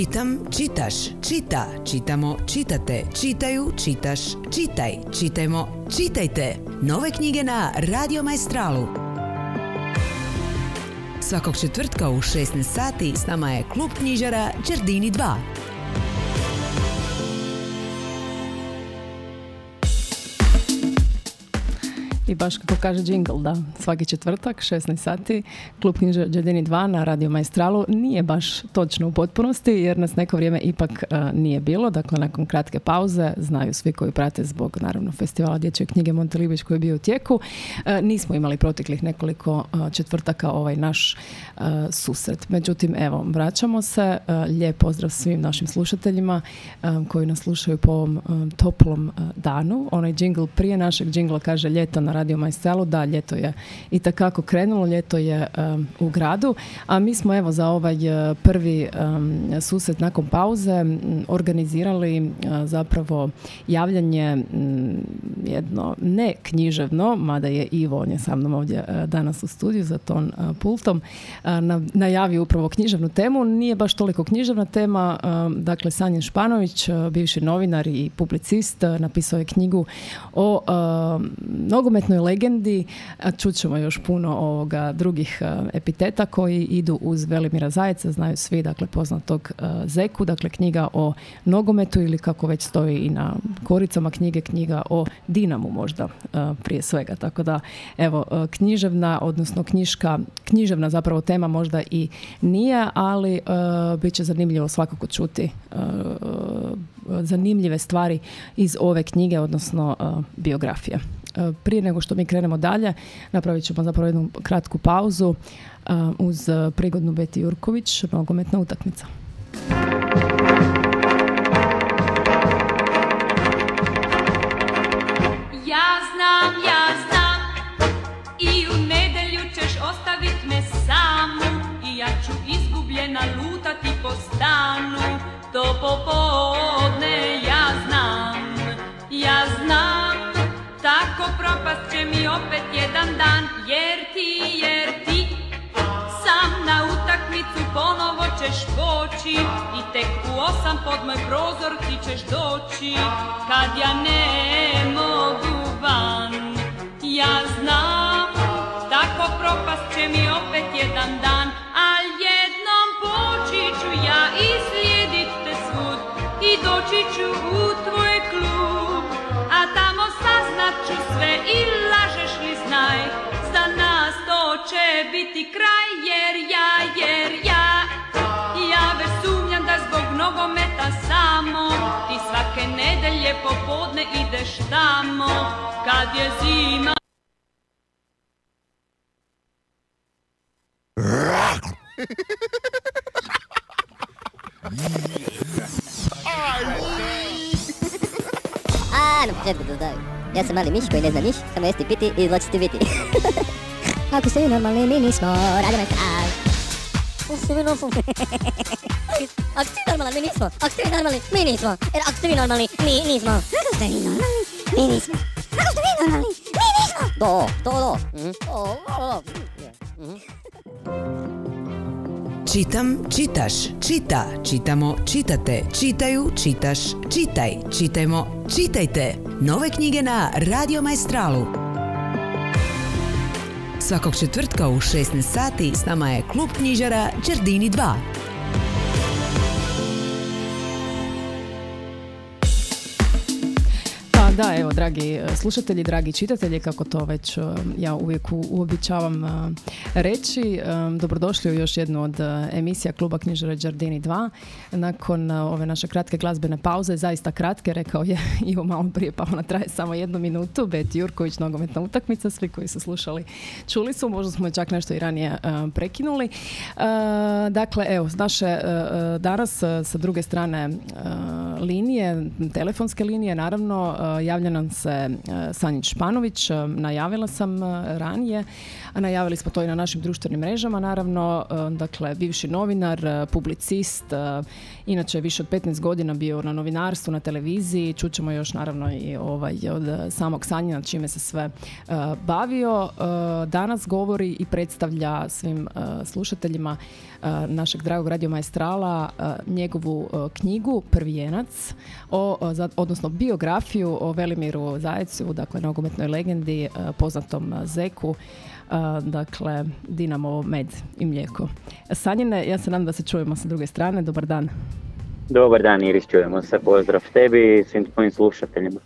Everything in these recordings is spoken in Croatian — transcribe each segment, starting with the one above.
Čitam, čitaš, čita, čitamo, čitate, čitaju, čitaš, čitaj, čitajmo, čitajte. Nove knjige na Radio Maestralu. Svakog četvrtka u 16 sati s nama je Klub knjižara Giardini 2. I baš kako kaže džingl, da, svaki četvrtak, 16 sati, Klub knjiža Giardini 2 na Radio Maestralu. Nije baš točno u potpunosti jer nas neko vrijeme ipak nije bilo. Dakle, nakon kratke pauze, znaju svi koji prate zbog, naravno, festivala dječje knjige Monte Librić koji je bio u tijeku, nismo imali proteklih nekoliko četvrtaka ovaj naš susret. Međutim, evo, vraćamo se. Lijep pozdrav svim našim slušateljima koji nas slušaju po ovom toplom danu. Onaj džingl prije našeg džingla kaže ljeto na Radio Maestralu, da, ljeto je i takako krenulo, ljeto je u gradu, a mi smo evo za ovaj prvi susret nakon pauze organizirali zapravo javljanje jedno ne književno, mada je Ivo, on je sa mnom ovdje danas u studiju za ton pultom, najavio upravo književnu temu, nije baš toliko književna tema, dakle Sanjin Španović, bivši novinar i publicist, napisao je knjigu o nogometnoj legendi, a čućemo još puno ovoga drugih epiteta koji idu uz Velimira Zajeca, znaju svi, dakle, poznatog Zeku, dakle, knjiga o nogometu ili kako već stoji i na koricama knjige, knjiga o Dinamu možda prije svega, tako da evo, književna, odnosno književna zapravo tema možda i nije, ali bit će zanimljivo svakako čuti zanimljive stvari iz ove knjige, odnosno biografije. Prije nego što mi krenemo dalje, napravit ćemo zapravo jednu kratku pauzu uz prigodnu Beti Jurković, nogometna utakmica. Ja znam, i u nedelju ćeš ostavit me samu, i ja ću izgubljena lutati po stanu, to popodne ja znam, ja znam. Tako propast će mi opet jedan dan, jer ti sam na utakmicu ponovo ćeš poći, i tek u 8 pod moj prozor ti ćeš doći, kad ja ne mogu van. Ja znam, tako propast će mi opet jedan dan, al jednom poći ću ja i slijedit te svud, i doći ću u tvoj klub, a tamo saznat ću sve i lažeš li znaj, za nas to će biti kraj, jer ja već sumnjam da zbog nogometa samo ti svake nedelje popodne ideš tamo, kad je zima. Na početku da zdaju. Ja sam mali miš koji ne zna niš, samo jesti piti i zločiti biti. Ako ste vi normalni, mi nismo Radio Maestral. Ako ste vi normalni, mi nismo. Ako ste vi normalni, mi nismo. Jer ako ste vi normalni, mi nismo. Ako ste vi normalni, mi nismo. Ako ste vi normalni, mi nismo. Čitam, čitaš, čita, čitamo, čitate, čitaju, čitaš, čitaj, čitajmo, čitajte. Nove knjige na Radio Maestralu. Svakog četvrtka u 16 sati s nama je Klub knjižara Giardini 2. Da, evo, dragi slušatelji, dragi čitatelji, kako to već ja uvijek uobičavam reći, dobrodošli u još jednu od emisija Kluba knjižara Giardini 2. Nakon ove naše kratke glazbene pauze, zaista kratke, rekao je Ivo malo prije, pa ona traje samo 1 minutu, Beti Jurković, nogometna utakmica, svi koji su slušali čuli su, možda smo čak nešto i ranije prekinuli. Dakle, evo, danas sa druge strane linije, telefonske linije, naravno, javlja nam se Sanjin Španović, najavila sam ranije, najavili smo to i na našim društvenim mrežama, naravno, dakle, bivši novinar, publicist, inače više od 15 godina bio na novinarstvu, na televiziji, čućemo još naravno i od samog Sanjina čime se sve bavio. Danas govori i predstavlja svim slušateljima našeg dragog Radio Maestrala njegovu knjigu Prvijenac, odnosno biografiju o Velimiru Zajecu, dakle nogometnoj legendi, poznatom Zeku, dakle Dinamo, med i mlijeko. Sanjine, ja se nadam da se čujemo sa druge strane. Dobar dan. Dobar dan, Iris, čujemo se. Pozdrav tebi i svim tvojim slušateljima.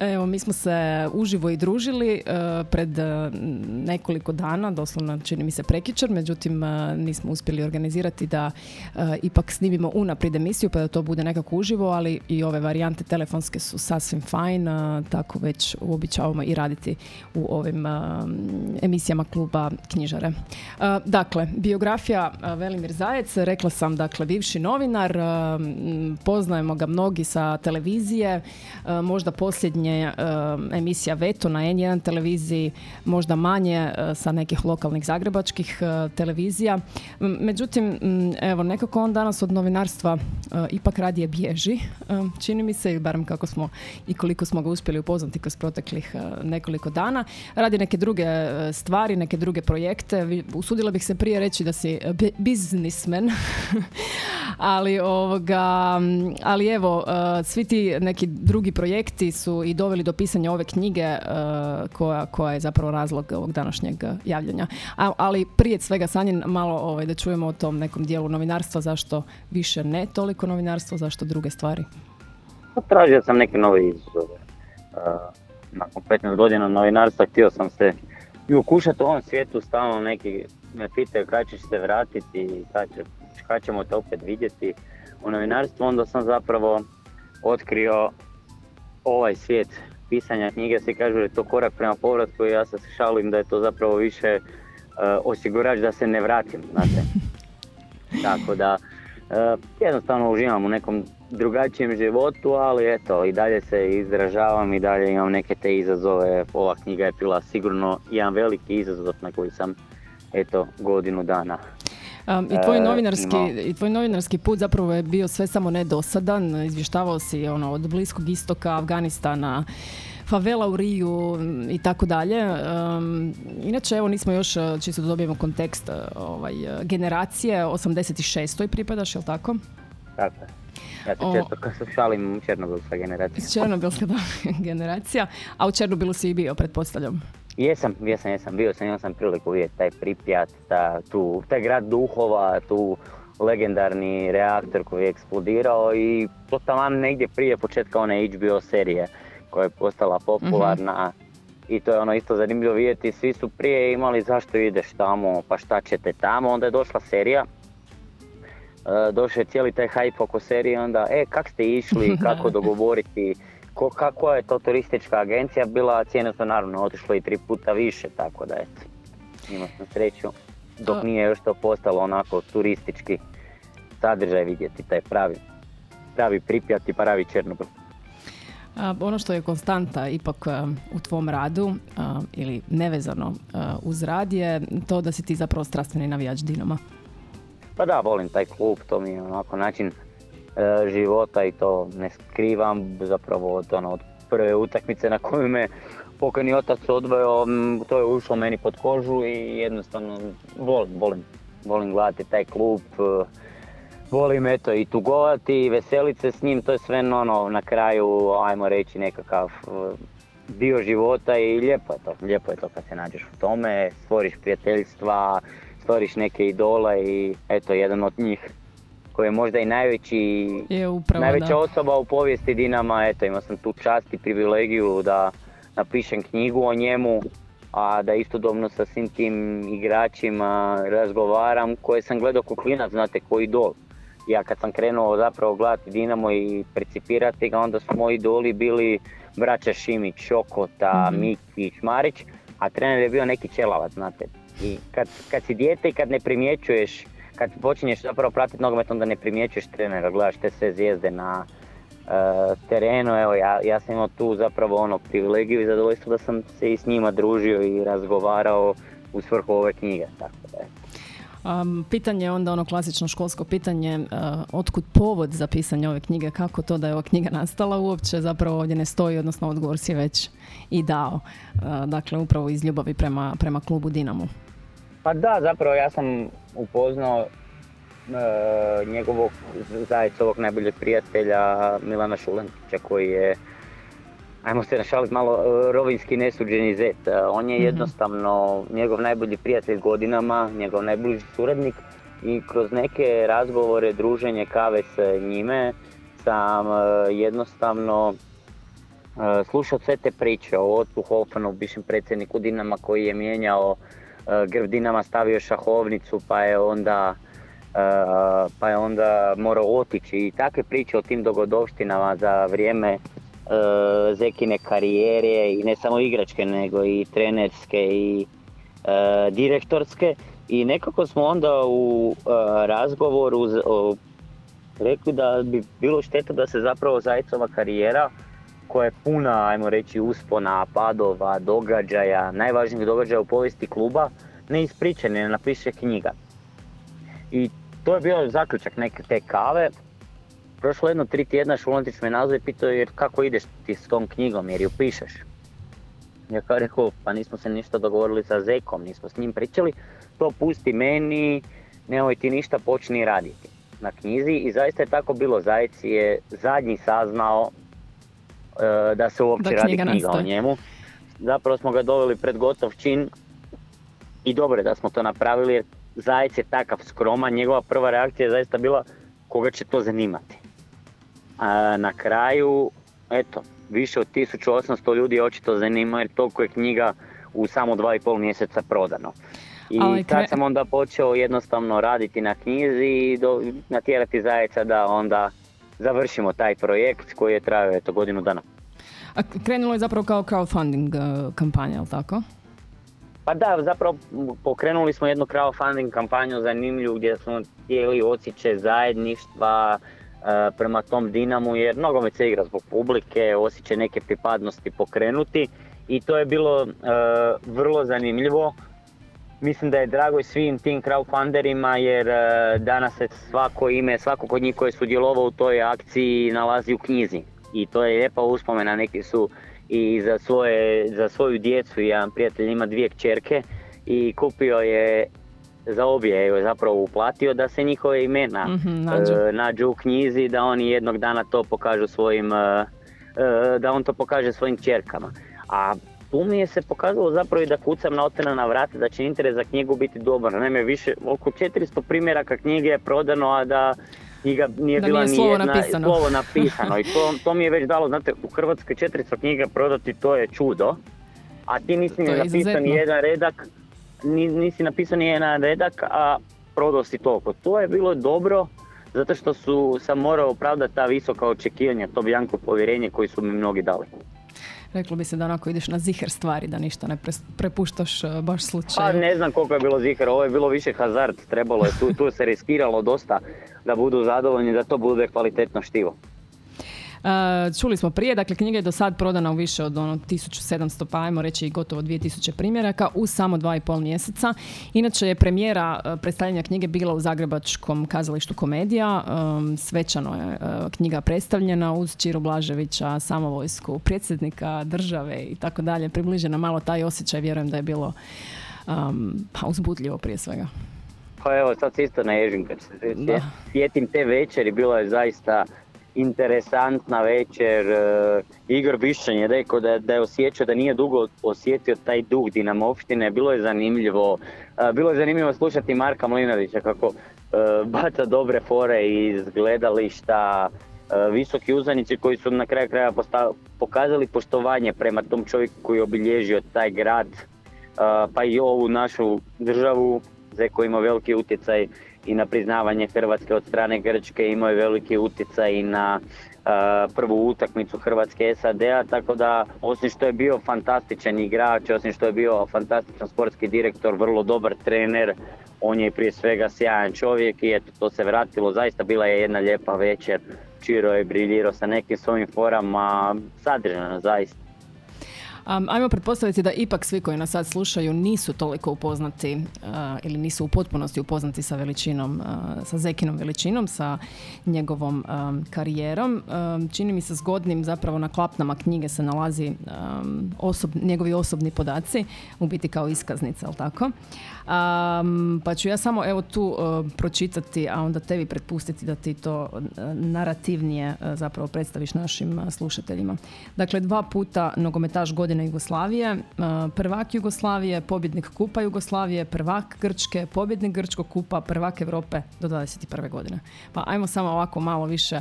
Evo, mi smo se uživo i družili pred nekoliko dana, doslovno čini mi se prekičer, međutim nismo uspjeli organizirati da ipak snimimo unaprijed emisiju pa da to bude nekako uživo, ali i ove varijante telefonske su sasvim fajn, tako već uobičavamo i raditi u ovim emisijama Kluba knjižare. Dakle, biografija Velimir Zajec, rekla sam, dakle, bivši novinar, poznajemo ga mnogi sa televizije, možda posljednje emisija Veto na N1 televiziji, možda manje sa nekih lokalnih zagrebačkih televizija. Međutim, evo, nekako on danas od novinarstva ipak radije bježi, čini mi se, ili barem kako smo i koliko smo ga uspjeli upoznati kroz proteklih nekoliko dana. Radi neke druge stvari, neke druge projekte. Usudila bih se prije reći da si biznismen, ali evo, svi ti neki drugi projekti su i doveli do pisanja ove knjige koja je zapravo razlog ovog današnjeg javljanja. Ali prije svega, Sanjin, malo da čujemo o tom nekom dijelu novinarstva, zašto više ne toliko novinarstvo, zašto druge stvari? Tražio sam neke nove izazove. Nakon 15 godina novinarstva htio sam se i ukušati u ovom svijetu, stalno neki me pitaju kada ćeš se vratiti, kada ćemo te opet vidjeti u novinarstvu. Onda sam zapravo otkrio ovaj svijet pisanja knjige. Svi kažu da je to korak prema povratku i ja se šalim da je to zapravo više osigurač da se ne vratim, znate. Tako da jednostavno uživam u nekom drugačijem životu, ali eto, i dalje se izražavam i dalje imam neke te izazove. Ova knjiga je bila sigurno jedan veliki izazov na koji sam, eto, godinu dana. I tvoj novinarski put zapravo je bio sve samo ne dosadan. Izvještavao si od Bliskog istoka, Afganistana, favela u Riju i tako dalje. Inače, evo, nismo još, čisto da dobijemo kontekst, generacije, 86. pripadaš, je li tako? Tako je. Ja se često šalim, černobilska generacija. Černobilska, da, generacija. A u Černobilu si i bio, pretpostavljam. Jesam, bio sam, imao sam priliku vidjeti taj Pripjat, taj grad duhova, tu legendarni reaktor koji je eksplodirao, i to tamo negdje prije početka one HBO serije koja je postala popularna. I to je isto zanimljivo vidjeti, svi su prije imali zašto ideš tamo, pa šta ćete tamo, onda je došla serija. Došao je cijeli taj hype oko serije, onda kak ste išli, kako dogovoriti, kako je to turistička agencija bila, cijene su naravno otišle i 3 puta više, tako da eto, imao sam sreću dok nije još to postalo onako turistički sadržaj vidjeti taj pravi Pripjat i pravi Černobil. Ono što je konstanta ipak u tvom radu, ili nevezano uz rad, je to da si ti zapravo strastveni navijač Dinama. Pa da, volim taj klub, to mi je onako način života i to ne skrivam, zapravo od prve utakmice na koju me pokojni otac odveo, to je ušlo meni pod kožu i jednostavno volim gledati taj klub, volim i tugovati i veselit se s njim, to je sve na kraju, ajmo reći, nekakav dio života i lijepo je to kad se nađeš u tome, stvoriš prijateljstva, stvoriš neke idole i eto, jedan od njih koji je možda i najveća osoba u povijesti Dinama. Eto, imao sam tu čast i privilegiju da napišem knjigu o njemu, a da istodobno sa svim tim igračima razgovaram koje sam gledao kao klinac, znate, koji idol. Ja kad sam krenuo zapravo gledati Dinamo i percipirati ga, onda su moji idoli bili braća Šimić, Šokota, Mikić, Marić, a trener je bio neki ćelavac, znate. I kad si dijete i kad ne primjećuješ, kad počinješ zapravo pratiti nogomet, onda ne primjećuješ trenera, gledaš te sve zvijezde na terenu. Evo, ja sam imao tu zapravo ono privilegiju i zadovoljstvo da sam se i s njima družio i razgovarao u svrhu ove knjige. Tako da. Pitanje je onda ono klasično školsko pitanje, otkud povod za pisanje ove knjige, kako to da je ova knjiga nastala uopće, zapravo ovdje ne stoji, odnosno odgovor si je već i dao. Dakle, upravo iz ljubavi prema klubu Dinamo. Pa da, zapravo ja sam upoznao njegovog Zajecovog najboljeg prijatelja Milana Šulantića, koji je, ajmo se našaliti malo, rovinjski nesuđeni zet. On je jednostavno njegov najbolji prijatelj godinama, njegov najbliži suradnik, i kroz neke razgovore, druženje, kave s njime sam jednostavno slušao sve te priče o Ottu Hofernu, bivšem predsjedniku Dinama koji je mijenjao grb Dinama, stavio šahovnicu pa je onda morao otići, i takve priče o tim dogodovštinama za vrijeme Zekine karijere, i ne samo igračke nego i trenerske i direktorske, i nekako smo onda u razgovoru rekli da bi bilo šteta da se zapravo Zajecova karijera, koja je puna, ajmo reći, uspona, padova, događaja, najvažnijih događaja u povijesti kluba, ne ispriča, ne napiše knjiga. I to je bio zaključak neke te kave. Prošlo jedno 3 tjedna, Šulantić me nazvao i pitao, jer kako ideš ti s tom knjigom, jer ju pišeš? Ja kao rekao, pa nismo se ništa dogovorili sa Zekom, nismo s njim pričali, to pusti meni, nemoj ti ništa, počni raditi na knjizi. I zaista je tako bilo, Zajec je zadnji saznao da se uopće radi knjiga o njemu. Zapravo smo ga doveli pred gotov čin i dobro je da smo to napravili, jer Zajec je takav skroman, njegova prva reakcija je zaista bila, koga će to zanimati. A na kraju, eto, više od 1800 ljudi je očito zanima, jer toliko je knjiga u samo 2,5 mjeseca prodano. I tad sam onda počeo jednostavno raditi na knjizi i natjerati Zajeca da onda završimo taj projekt koji je trajao, eto, godinu dana. A krenulo je zapravo kao crowdfunding kampanja, je li tako? Pa da, zapravo pokrenuli smo jednu crowdfunding kampanju zanimljivu gdje smo htjeli osjećaj zajedništva prema tom Dinamu, jer nogomet se igra zbog publike, osjećaj neke pripadnosti pokrenuti, i to je bilo vrlo zanimljivo. Mislim da je drago i svim tim crowdfunderima, jer danas se svako od njih koji je sudjelovao u toj akciji nalazi u knjizi, i to je lijepa uspomena. Neki su i za svoju djecu, jedan prijatelj ima 2 kćerke i kupio je za obje, je zapravo uplatio da se njihove imena nađu u knjizi, da oni jednog dana to pokažu da on to pokaže svojim kćerkama. A tu mi je se pokazalo zapravo i da kucam na otvorena vrata, da će interes za knjigu biti dobar. Naime, više oko 400 primjeraka knjige je prodano, a da knjiga nije bila ni jedna slovo napisano. I to mi je već dalo, znate, u Hrvatskoj 400 knjiga prodati, to je čudo, a ti nisi napisao ni jedan redak, a prodao si toliko. To je bilo dobro, zato što sam morao opravdati ta visoka očekivanja, to bjanko povjerenje koji su mi mnogi dali. Reklo bi se da onako ideš na zihar stvari, da ništa ne prepuštaš baš slučaju. Pa ne znam koliko je bilo zihar, ovo je bilo više hazard, trebalo je, tu se riskiralo dosta da budu zadovoljni, da to bude kvalitetno štivo. Čuli smo prije, dakle, knjiga je do sad prodana u više od 1700, pa ajmo reći gotovo 2000 primjeraka u samo 2,5 mjeseca. Inače je premijera predstavljanja knjige bila u Zagrebačkom kazalištu Komedija. Svečano je knjiga predstavljena uz Čiru Blaževića, Samovojsku, predsjednika države i tako dalje. Približena malo taj osjećaj, vjerujem da je bilo uzbudljivo prije svega. Pa evo, sad se isto naježim kad se sjetim te večeri, bilo je zaista interesantna večer. Igor Bišćan je rekao da je osjećao, da nije dugo osjetio taj duh dinamovštine. Bilo je zanimljivo. Bilo je zanimljivo slušati Marka Mlinarića kako baca dobre fore iz gledališta. Visoki uzanici koji su na kraju kraja pokazali poštovanje prema tom čovjeku koji je obilježio taj grad, pa i ovu našu državu. Zeko ima veliki utjecaj i na priznavanje Hrvatske od strane Grčke, imao je veliki utjecaj i na prvu utakmicu Hrvatske SAD-a, tako da osim što je bio fantastičan igrač, osim što je bio fantastičan sportski direktor, vrlo dobar trener, on je prije svega sjajan čovjek, i eto, to se vratilo. Zaista bila je jedna lijepa večer Čiro je briljirao sa nekim svojim forama, sadržano zaista. Ajmo pretpostaviti da ipak svi koji nas sad slušaju nisu toliko upoznati ili nisu u potpunosti upoznati sa veličinom, sa Zekinom veličinom, sa njegovom karijerom. Čini mi se zgodnim, zapravo na klapnama knjige se nalazi njegovi osobni podaci, u biti kao iskaznica, ali tako? Pa ću ja samo evo tu pročitati, a onda tebi pretpustiti da ti to narativnije zapravo predstaviš našim slušateljima. Dakle, 2 puta nogometaš godine Jugoslavije, prvak Jugoslavije, pobjednik Kupa Jugoslavije, prvak Grčke, pobjednik Grčkog kupa, prvak Europe do 21. godine. Pa ajmo samo ovako malo više,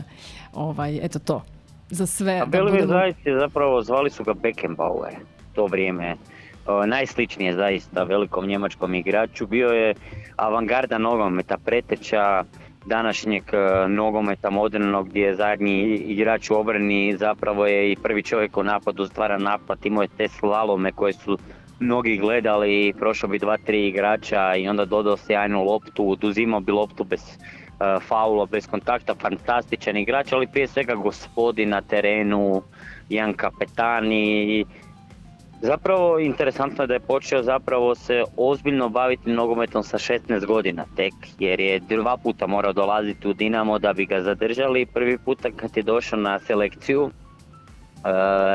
eto to, za sve. Velimir Zajec je zapravo, zvali su ga Beckenbauer, to vrijeme. Najsličnije zaista velikom njemačkom igraču. Bio je avangarda nogometa, preteča današnjeg nogometa modernog, gdje je zadnji igrač u obrani, zapravo je i prvi čovjek u napadu, stvara napad, imao je te slalome koje su mnogi gledali, prošao bi 2-3 igrača i onda dodao sjajnu loptu, oduzimao bi loptu bez faula, bez kontakta, fantastičan igrač, ali prije svega gospodin na terenu, jedan kapetan. I zapravo interesantno je da je počeo zapravo se ozbiljno baviti nogometom sa 16 godina tek, jer je 2 puta morao dolaziti u Dinamo da bi ga zadržali. Prvi puta kad je došao na selekciju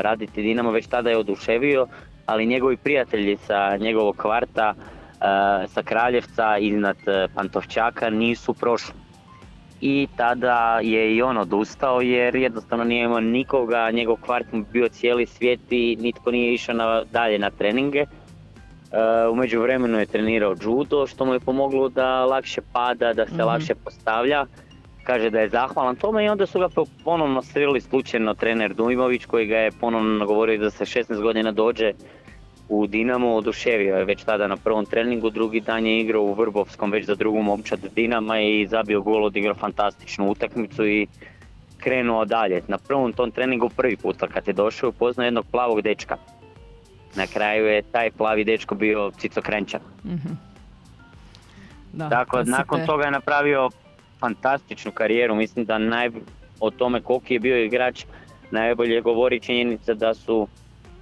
raditi Dinamo, već tada je oduševio, ali njegovi prijatelji sa njegovog kvarta, sa Kraljevca iznad Pantovčaka, nisu prošli. I tada je i on odustao jer jednostavno nije imao nikoga, njegov kvart mu bio cijeli svijet i nitko nije išao dalje na treninge. U međuvremenu je trenirao judo, što mu je pomoglo da lakše pada, da se lakše postavlja. Kaže da je zahvalan tome i onda su ga ponovno sreli slučajno trener Dujmović, koji ga je ponovno nagovorio da se 16 godina dođe u Dinamo. Oduševio je već tada na prvom treningu, drugi dan je igrao u Vrbovskom već za drugu momčad Dinama i zabio gol, odigrao fantastičnu utakmicu i krenuo dalje. Na prvom tom treningu prvi puta kad je došao, upoznao jednog plavog dečka. Na kraju je taj plavi dečko bio Cico Krenčan. Mm-hmm. Dakle, nakon toga je napravio fantastičnu karijeru, mislim da o tome koliki je bio igrač najbolje govori činjenica da su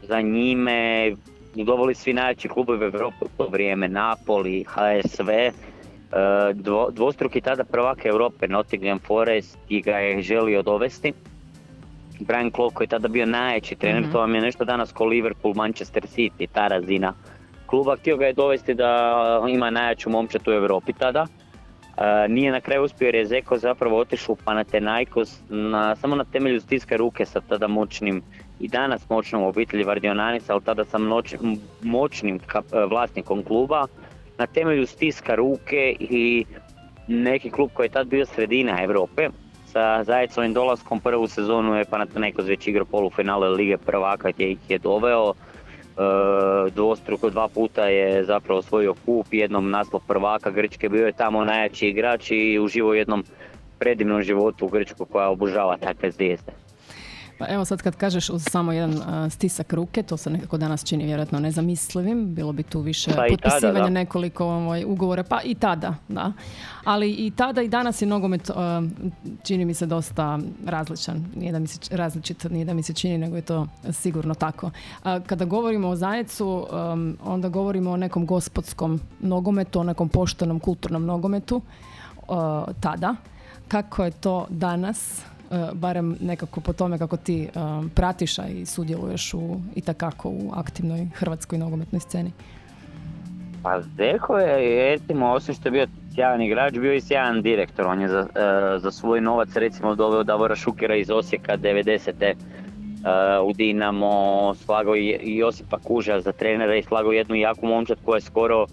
za njime gledali svi najjači klubovi Europe u to vrijeme, Napoli, HSV, dvostruki tada prvak Europe, Nottingham Forest, i ga je želio dovesti. Brian Clough, koji je tada bio najjači trener, to vam je nešto danas ko Liverpool, Manchester City, ta razina kluba, htio ga je dovesti da ima najjaču momčad u Europi tada. Nije na kraju uspio jer je Zeko zapravo otišao u Panathinaikos samo na temelju stiska ruke sa tada moćnim i danas moćnom obitelji Vardinojanisa, ali tada sa moćnim vlasnikom kluba, na temelju stiska ruke i neki klub koji je tad bio sredina Europe. Sa Zajecovim dolaskom prvu sezonu je Panathinaikos već igrao polufinale Lige prvaka gdje ih je doveo. Dvostruko 2 puta je zapravo osvojio kup, jednom naslov prvaka Grčke, bio je tamo najjači igrač i uživo u jednom predivnom životu u Grčku koja obožava takve zvijezde. Pa evo sad kad kažeš uz samo jedan stisak ruke, to se nekako danas čini vjerojatno nezamislivim, bilo bi tu više pa potpisivanja tada, nekoliko ugovora, pa i tada, da. Ali i tada i danas je nogomet čini mi se dosta različan, nije da mi se čini, nego je to sigurno tako. Kada govorimo o Zajecu, onda govorimo o nekom gospodskom nogometu, o nekom poštenom kulturnom nogometu tada. Kako je to danas? Barem nekako po tome kako ti pratiš i sudjeluješ itekako u aktivnoj hrvatskoj nogometnoj sceni. Pa Zeko je, recimo, osim što je bio sjajan igrač, bio i sjajan direktor. On je za svoj novac, recimo, doveo Davora Šukera iz Osijeka 90. U Dinamo, slagao i Josipa Kuža za trenera i slagao jednu jaku momčad koja je skoro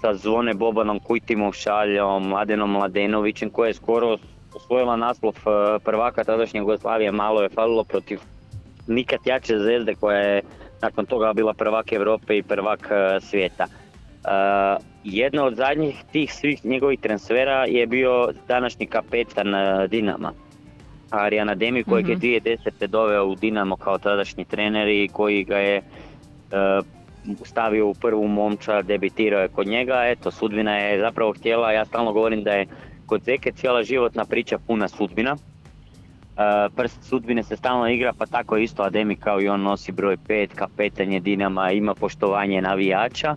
sa Zvone Bobanom, Kujtimom Šaljom, Mladenom Mladenovićem, koja je skoro osvojila naslov prvaka tadašnje Jugoslavije. Malo je falilo protiv nikad jače zvezde koja je nakon toga bila prvak Europe i prvak svijeta. Jedna od zadnjih tih svih njegovih transfera je bio današnji kapetan Dinama, Ademi, kojeg je 2010. doveo u Dinamo kao tadašnji trener i koji ga je stavio u prvu momčad, debitirao je kod njega. Eto, sudbina je zapravo htjela, ja stalno govorim da je kod Zeke cijela životna priča puna sudbina. prst sudbine se stalno igra, pa tako isto Ademi kao i on nosi broj 5, kapetan je Dinama, ima poštovanje navijača.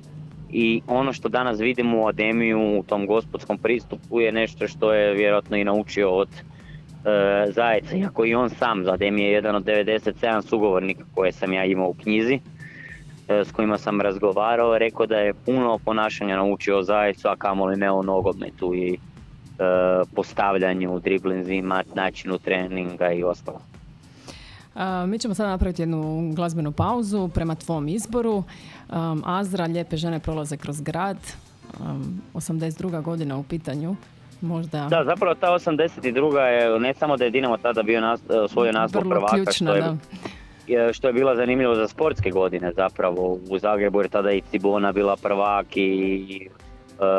I ono što danas vidimo u Ademiju u tom gospodskom pristupu je nešto što je vjerojatno i naučio od Zajeca, iako i on sam. Ademi je jedan od 97 sugovornika koje sam ja imao u knjizi, s kojima sam razgovarao, rekao da je puno ponašanja naučio o Zajecu, a kamoli ne o nogometu i postavljanju, driblinzima, načinu treninga i ostalo. Mi ćemo sada napraviti jednu glazbenu pauzu prema tvom izboru. Azra, Lijepe žene prolaze kroz grad, 82. godina u pitanju. Možda... Da, zapravo ta 82. je, ne samo da je Dinamo tada bio svoj naslov prvaka, ključna, što je bila zanimljivo za sportske godine zapravo. U Zagrebu je tada i Cibona bila prvak i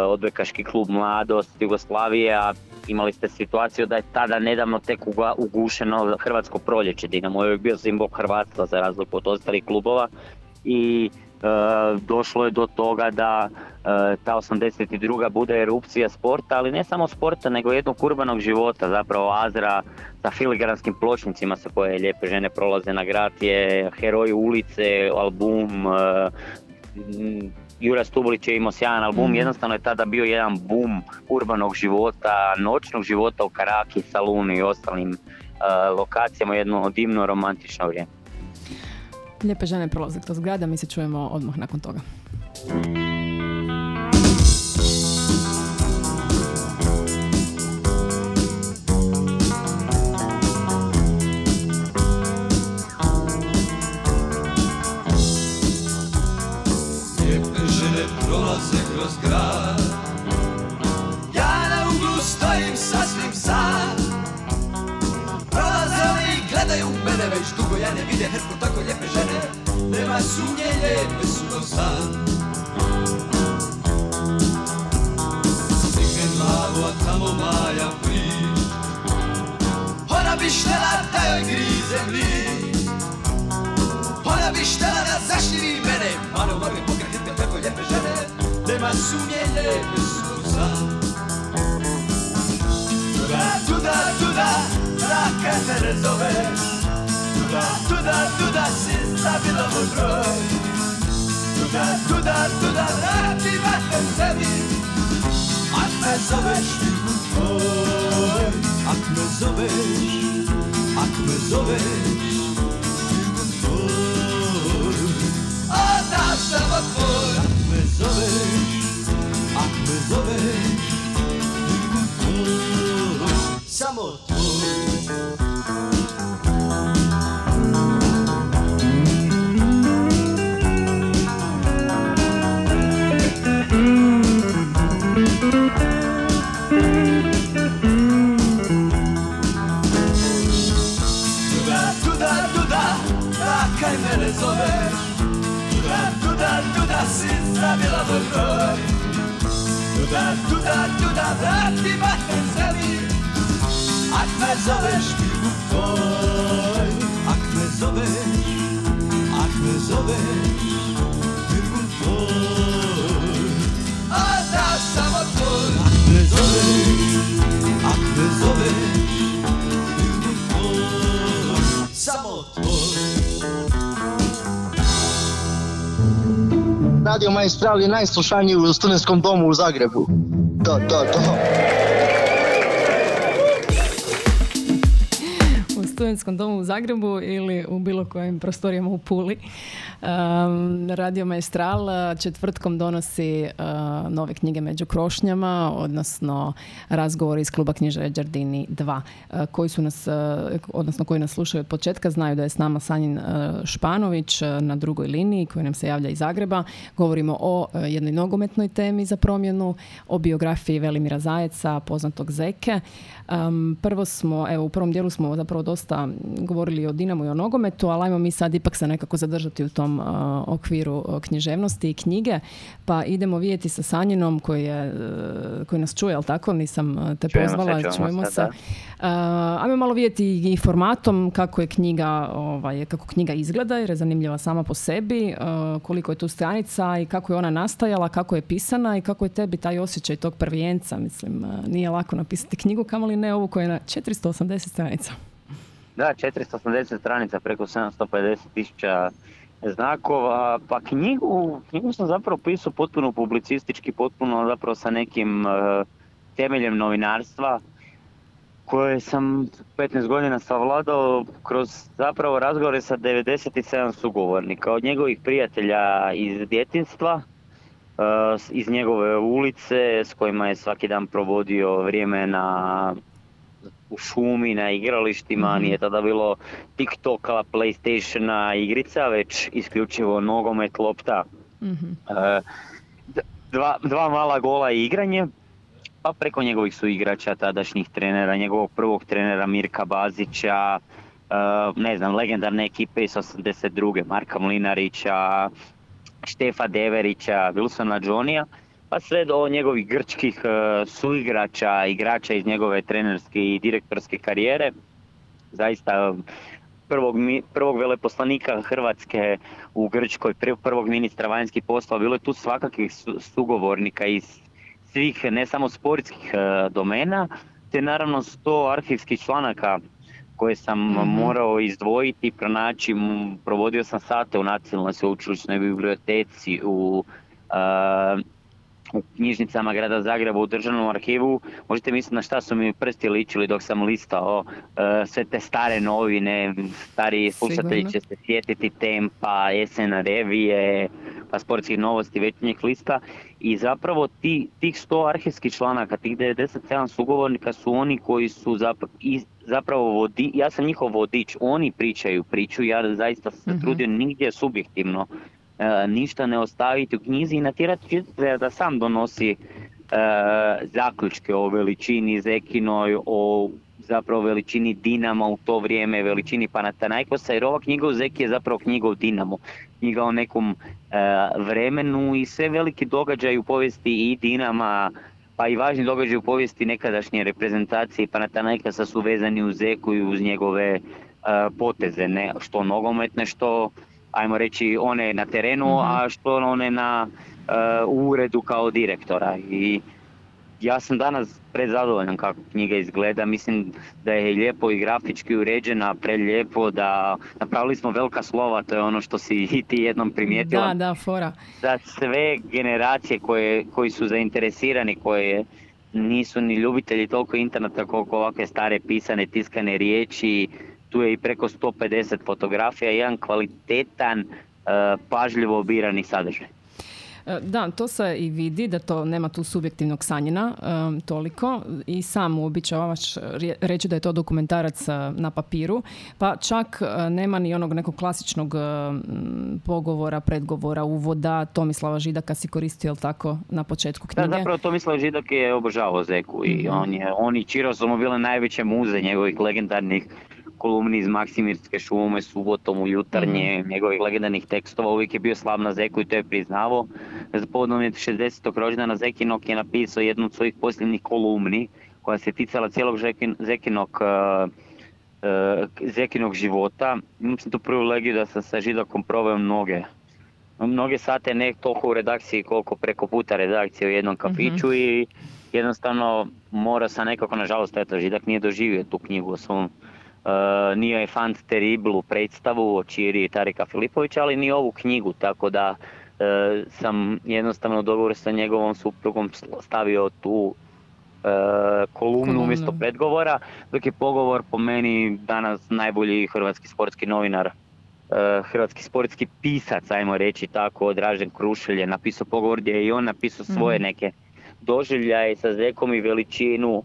odbojkaški klub Mladost Jugoslavije, a imali ste situaciju da je tada nedavno tek ugušeno Hrvatsko proljeće. Dinamo je bio simbol hrvatstva za razliku od ostalih klubova i došlo je do toga da ta 82. bude erupcija sporta, ali ne samo sporta nego jednog urbanog života. Zapravo Azra sa filigranskim pločnicima sa koje Lijepe žene prolaze na grad je heroj ulice, album, Jura Stubulić je imao sjajan album, jednostavno je tada bio jedan boom urbanog života, noćnog života u Karaki, Salunu i ostalim lokacijama, jedno divno romantično vrijeme. Lijepe žene prolaze kroz grada, mi se čujemo odmah nakon toga. Prolaze kroz grad, ja na uglu stojim sasvim sam. Prolaze oni i gledaju mene već dugo, ja ne vide hrpu tako lijepe žene. Nema sumnje, lijepe su do sad. Stiknem glavu, a tamo Maja prič, ona bi štela da joj grizem lič. Ona bi štela da zašljivi mene, malo mogli pokretiti tako lijepe žene. Nema sumnje, lijepe su sad. Tuda, tuda, tuda, traka te ne zove. Tuda, tuda, tuda, si zabila moj broj. Tuda, tuda, tuda, vrati vate sebi. Ak me zoveš, tvoj. Ak me zoveš, ak me zoveš, tvoj. Oda samo tvoj. Zoveš, ak me zoveš, niko tvoj, samo tvoj. Tuda, tuda, tuda, takaj mene zoveš. Tuda, tuda, si zabila moj broj. Tuda, tuda, tuda, vrati batem sebi. Ak me zoveš, bivu tvoj. Ak me zoveš, ak me zoveš, bivu tvoj. Odaš samo tvoj. Ak me zoveš, ak me zoveš, bivu tvoj. Samo tvoj. Radio Maestral je najslušaniji u Studentskom domu u Zagrebu. Da. U Studentskom domu u Zagrebu ili u bilo kojim prostorijama u Puli. Radio Maestral četvrtkom donosi nove knjige među krošnjama, odnosno razgovori iz kluba knjižare Giardini 2. Koji su nas, odnosno koji nas slušaju od početka, znaju da je s nama Sanjin Španović na drugoj liniji koji nam se javlja iz Zagreba. Govorimo o jednoj nogometnoj temi za promjenu, o biografiji Velimira Zajeca, poznatog Zeke. Prvo smo, evo u prvom dijelu smo zapravo dosta govorili o Dinamu i o nogometu, ali ajmo mi sad ipak se nekako zadržati u tom okviru književnosti i knjige, pa idemo vidjeti sa Sanjinom koji nas čuje, ali tako, nisam te pozvala, čujemo se. Ajmo malo vidjeti i formatom kako je knjiga, kako knjiga izgleda jer je zanimljiva sama po sebi, koliko je tu stranica i kako je ona nastajala, kako je pisana i kako je tebi taj osjećaj tog prvijenca. Mislim, nije lako napisati knjigu, kamoli ne ovu koja je na 480 stranica. Da, 480 stranica, preko 750.000 znakova. Pa knjigu sam zapravo pisao potpuno publicistički, potpuno zapravo sa nekim temeljem novinarstva koje sam 15 godina savladao kroz zapravo razgovore sa 97 sugovornika, od njegovih prijatelja iz djetinjstva, iz njegove ulice s kojima je svaki dan provodio vrijeme u šumi, na igralištima, nije tada bilo TikToka, PlayStationa, igrica, već isključivo nogomet, lopta, dva mala gola i igranje. Pa preko njegovih suigrača, tadašnjih trenera, njegovog prvog trenera Mirka Bazića, ne znam, legendarne ekipe iz 82. Marka Mlinarića, Štefa Deverića, Wilsona Johnija, pa sve do njegovih grčkih suigrača, igrača iz njegove trenerske i direktorske karijere. Zaista prvog veleposlanika Hrvatske u Grčkoj, prvog ministra vanjskih poslova, bilo je tu svakakvih sugovornika iz svih, ne samo sportskih domena, te naravno 100 arhivskih članaka koje sam morao izdvojiti, pronaći. Provodio sam sate u Nacionalnoj sveučilišnoj biblioteci, u knjižnicama Grada Zagreba, u Državnom arhivu. Možete misliti na šta su mi prsti ličili dok sam listao sve te stare novine. Stari slušatelji će se sjetiti Tempa, SN Revije, pa Sportskih novosti, Večernjeg lista. I zapravo tih 100 arhivskih članaka, tih 97 sugovornika su oni koji su ja sam njihov vodič, oni pričaju priču, ja zaista se trudio nigdje subjektivno ništa ne ostaviti u knjizi i natjerati čitatelja da sam donosi zaključke o veličini Zekinoj, o zapravo veličini Dinama u to vrijeme, veličini Panathinaikosa, jer ova knjiga o Zeki je zapravo knjiga o Dinamo, knjiga o nekom vremenu i sve veliki događaj u povijesti i Dinama, pa i važni događaj u povijesti nekadašnje reprezentacije Panathinaikosa su vezani uz Zeku i uz njegove poteze, ne, što nogometne, što ajmo reći one na terenu, a što one na uredu kao direktora. I ja sam danas prezadovoljan kako knjiga izgleda, mislim da je lijepo i grafički uređena, prelijepo, da napravili smo velika slova, to je ono što si i ti jednom primijetila. Da, fora. Za sve generacije koji su zainteresirani, koje nisu ni ljubitelji toliko interneta koliko ovakve stare pisane, tiskane riječi, tu je i preko 150 fotografija, jedan kvalitetan, pažljivo birani sadržaj. Da, to se i vidi da to nema tu subjektivnog sanjina toliko i sam uobičavaš reći da je to dokumentarac na papiru, pa čak nema ni onog nekog klasičnog pogovora, predgovora, uvoda Tomislava Židaka si koristio, jel tako, na početku knjige? Da, zapravo Tomislav Židak je obožavao Zeku i on i Čiro su bile najveće muze njegovih legendarnih kolumni iz Maksimirske šume, Subotom u Jutarnje, njegovih legendarnih tekstova. Uvijek je bio slav na Zeku i to je priznavao. Za povodom 60. rođendana Zekinog je napisao jednu od svojih posljednjih kolumni koja se ticala cijelog Zekinog života. Imam sam tu privilegiju da sam sa Židakom proveo mnoge sate, ne toliko u redakciji koliko preko puta redakcije u jednom kafiću i jednostavno mora sam nekako, nažalost, Židak nije doživio tu knjigu o svom. Nije je fan Teriblu predstavu o Čiri i Tarika Filipovića, ali ni ovu knjigu, tako da sam jednostavno u dogovoru sa njegovom suprugom stavio tu kolumnu umjesto predgovora, dok je pogovor po meni danas najbolji hrvatski sportski novinar, hrvatski sportski pisac, ajmo reći tako, Dražen Krušelj je napisao pogovor gdje je i on napisao svoje neke doživljaje sa Zekom i veličinu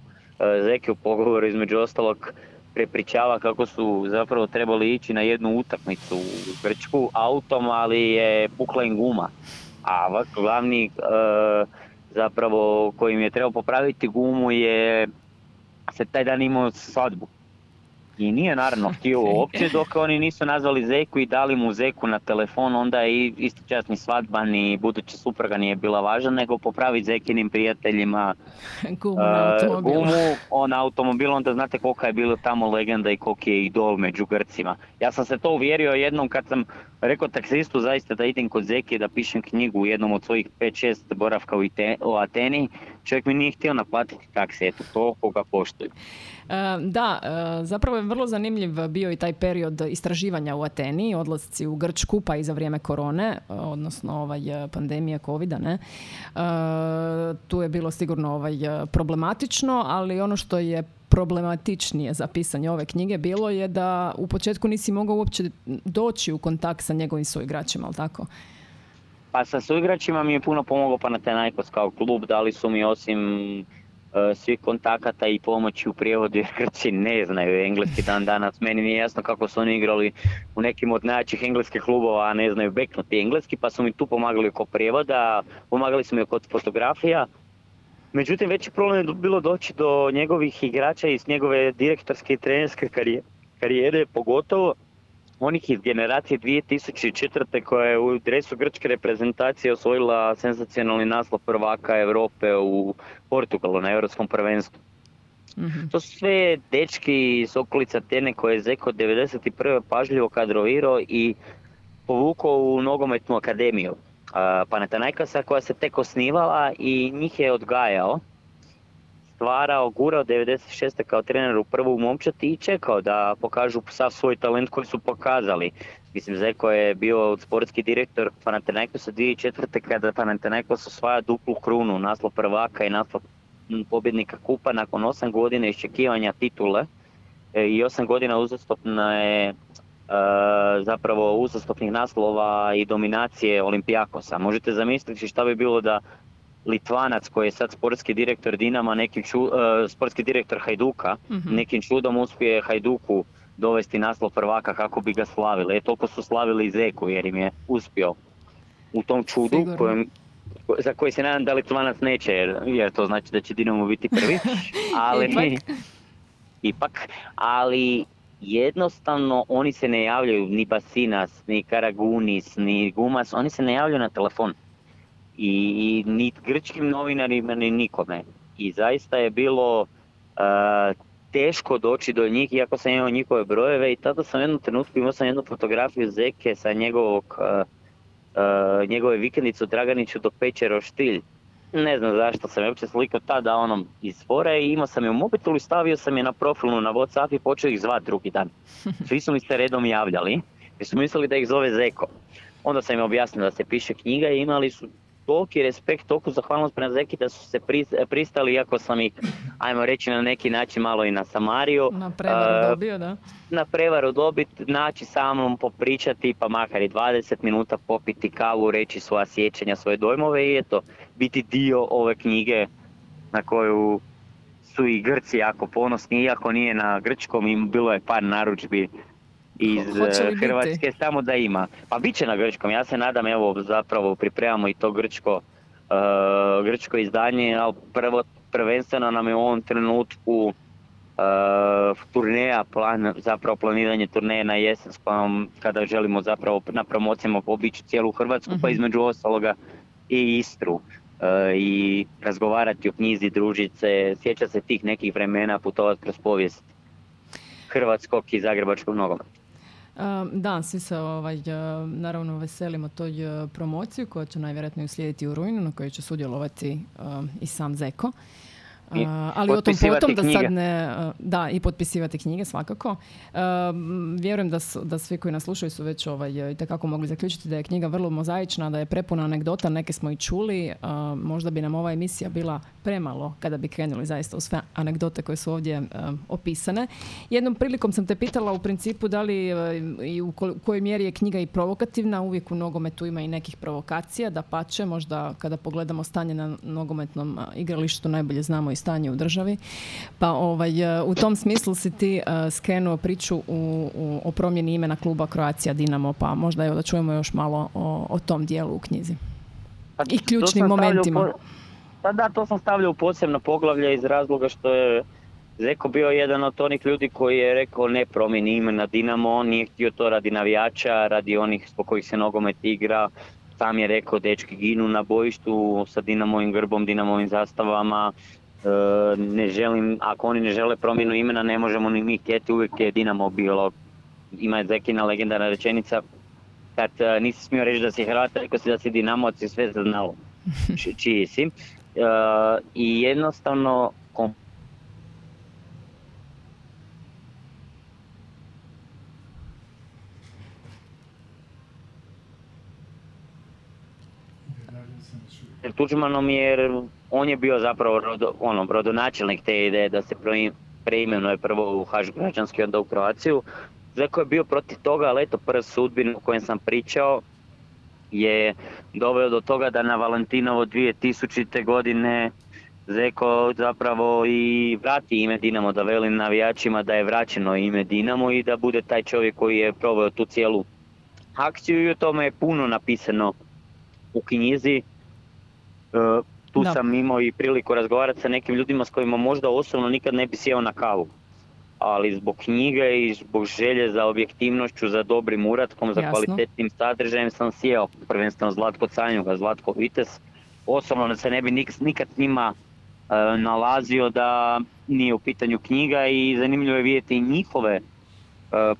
Zeke u pogovoru, između ostalog prepričava kako su zapravo trebali ići na jednu utakmicu u Grčku autom, ali je pukla im guma. A glavni zapravo kojim je trebao popraviti gumu je se taj dan imao svadbu. I nije naravno htio uopće, dok oni nisu nazvali Zeku i dali mu Zeku na telefon, onda i isti čas ni svadba ni buduća supruga nije bila važna, nego popravi Zekinim prijateljima gumu on automobil, onda znate kolika je bilo tamo legenda i koliki je idol među Grcima. Ja sam se to uvjerio jednom kad sam Rekao taksistu zaista da idem kod Zeki da pišem knjigu u jednom od svojih 5-6 boravka u Ateni. Čovjek mi nije htio naplatiti taksi, eto to koga poštuju. Da, zapravo je vrlo zanimljiv bio i taj period istraživanja u Ateni, odlasci u Grčku pa i za vrijeme korone, odnosno pandemije Covida, ne. Tu je bilo sigurno problematično, ali ono što je problematičnije za pisanje ove knjige bilo je da u početku nisi mogao uopće doći u kontakt sa njegovim suigračima, ali tako? Pa sa suigračima mi je puno pomogao Panathinaikos kao klub, dali su mi osim svih kontakata i pomoći u prijevodu, jer Grci ne znaju engleski dan danas. Meni nije jasno kako su oni igrali u nekim od najjačih engleskih klubova, a ne znaju beknuti engleski, pa su mi tu pomagali oko prijevoda, pomagali su mi oko fotografija. Međutim, veći problem je bilo doći do njegovih igrača iz njegove direktorske i trenerske karijere, pogotovo onih iz generacije 2004. koja je u dresu grčke reprezentacije osvojila senzacionalni naslov prvaka Europe u Portugalu na Europskom prvenstvu. Mm-hmm. To su sve dečki iz okolica Atene koje je Zeko 1991. pažljivo kadrovirao i povukao u nogometnu akademiju Panathinaikosa koja se tek osnivala, i njih je odgajao, stvarao, gurao 96. kao trener u prvu momčad i čekao da pokažu sav svoj talent koji su pokazali. Mislim, Zeko je bio sportski direktor Panathinaikosa 2004. kada Panathinaikos osvaja duplu krunu, naslov prvaka i naslov pobjednika kupa nakon 8 godina iščekivanja titule i 8 godina uzastopne zapravo uzastopnih naslova i dominacije Olimpijakosa. Možete zamisliti šta bi bilo da Litvanac koji je sad sportski direktor Dinama, sportski direktor Hajduka, mm-hmm, nekim čudom uspije Hajduku dovesti naslov prvaka kako bi ga slavili. E, toliko su slavili i Zeku jer im je uspio u tom čudu za koji se nadam da Litvanac neće, jer to znači da će Dinamo biti prvi. Ali, Ipak, ali... Jednostavno oni se ne javljaju, ni Basinas, ni Karagunis, ni Gumas, oni se ne javljaju na telefon. I ni grčkim novinarima, ni nikome. I zaista je bilo teško doći do njih, iako sam imao njihove brojeve. I tada sam u jednom trenutku imao sam jednu fotografiju Zeke sa njegove vikendice u Draganiću do Pečeroštilj. Ne znam zašto sam je uopće slikao tada onom iz fore i imao sam je u mobitelu i stavio sam je na profilu na WhatsApp i počeo ih zvati drugi dan. Svi su mi se redom javljali jer su mislili da ih zove Zeko. Onda sam im objasnio da se piše knjiga i imali su toliki respekt, toliku zahvalnost prema Zeki da su se pristali, iako sam ih, ajmo reći, na neki način malo i nasamario. Na prevaru dobio, da? Na prevaru dobiti, naći samom, popričati, pa makar i 20 minuta popiti kavu, reći svoja sjećanja, svoje dojmove i eto, biti dio ove knjige na koju su i Grci jako ponosni, iako nije na grčkom, im bilo je par narudžbi iz Hrvatske, biti? Samo da ima. Pa bit će na grčkom, ja se nadam, evo zapravo pripremamo i to grčko izdanje, ali prvenstveno nam je u ovom trenutku turneja, zapravo planiranje turneje na jesen, kada želimo zapravo na promocijama obići cijelu Hrvatsku, pa između ostaloga i Istru. I razgovarati o knjizi, družiti se, sjećati se tih nekih vremena, putovati kroz povijest hrvatskog i zagrebačkog nogometa. Da, svi se naravno veselimo toj promociji koja će najvjerojatnije uslijediti u rujnu, na kojoj će sudjelovati i sam Zeko. Ali o tom potom da sad ne... Da, i potpisivati knjige svakako. Vjerujem da svi koji nas slušaju su već itekako mogli zaključiti da je knjiga vrlo mozaična, da je prepuna anegdota, neke smo i čuli. Možda bi nam ova emisija bila premalo kada bi krenuli zaista u sve anegdote koje su ovdje opisane. Jednom prilikom sam te pitala u principu da li i u kojoj mjeri je knjiga i provokativna. Uvijek u nogometu ima i nekih provokacija, dapače, možda kada pogledamo stanje na nogometnom igralištu najbolje znamo i stanje u državi. Pa u tom smislu si ti skrenuo priču o promjeni imena kluba Croatia Dinamo, pa možda da čujemo još malo o tom dijelu u knjizi. I ključnim momentima. Pa da, to sam stavljao u posebno poglavlje iz razloga što je Zeko bio jedan od onih ljudi koji je rekao ne promjeni imena Dinamo, on nije htio to radi navijača, radi onih zbog kojih se nogomet igra. Sam je rekao dečki ginu na bojištu sa Dinamovim grbom, Dinamovim zastavama. Ne želim, ako oni ne žele promjenu imena ne možemo ni mi htjeti, uvijek je Dinamo bilo. Ima Zekina legendarna rečenica kad nisi smio reći da si Hrvat, rekao si da si Dinamovac i sve se znalo čiji si. I jednostavno Tuđmanom, jer on je bio zapravo rodonačelnik te ideje da se preimenuje prvo u Haško građanski, onda u Kroaciju. Zako je bio protiv toga, ali eto, prv sudbin o kojem sam pričao je doveo do toga da na Valentinovo 2000. godine Zeko zapravo i vrati ime Dinamo, da veli navijačima da je vraćeno ime Dinamo i da bude taj čovjek koji je proveo tu cijelu akciju, i o tome je puno napisano u knjizi. Tu sam imao i priliku razgovarati sa nekim ljudima s kojima možda osobno nikad ne bi sjeo na kavu, ali zbog knjige i zbog želje za objektivnošću, za dobrim uratkom, za kvalitetnim sadržajem sam sjeo, prvenstveno Zlatko Canjuga, Zlatko Vitez. Osobno se ne bi nikad s njima nalazio da nije u pitanju knjiga, i zanimljivo je vidjeti i njihove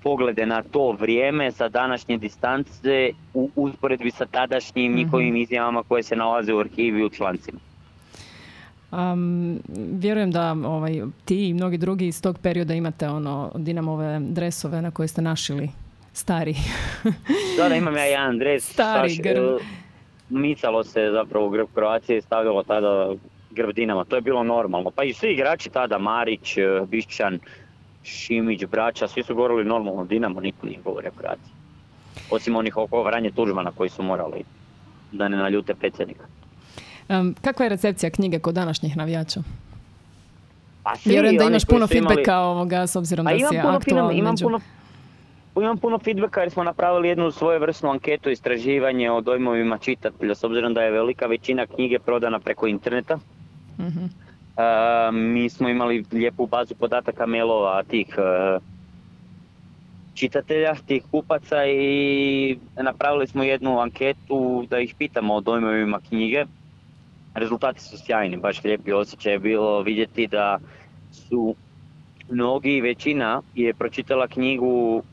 poglede na to vrijeme sa današnje distance u usporedbi sa tadašnjim njihovim izjavama koje se nalaze u arhivi u člancima. Vjerujem da ti i mnogi drugi iz tog perioda imate Dinamove dresove na koje ste našili stari. Da, imam ja jedan dres. Stari grb. Micalo se zapravo grb Kroacije i stavljalo tada grb Dinama. To je bilo normalno. Pa i svi igrači tada, Marić, Bišćan, Šimić, braća, svi su govorili normalno Dinamo, niko nije govorio Kroacije. Osim onih oko Vranje Tuđmana koji su morali da ne naljute predsjednika. Kakva je recepcija knjige kod današnjih navijača? Vjerujem da imaš puno feedbacka s obzirom da si aktualno među... Imam puno feedbacka jer smo napravili jednu svojevrsnu anketu, istraživanje o dojmovima čitatelja, s obzirom da je velika većina knjige prodana preko interneta. Mi smo imali lijepu bazu podataka mailova tih čitatelja, tih kupaca, i napravili smo jednu anketu da ih pitamo o dojmovima knjige. Rezultati su sjajni, baš lijepi osjećaj je bilo vidjeti da su mnogi, većina je pročitala knjigu,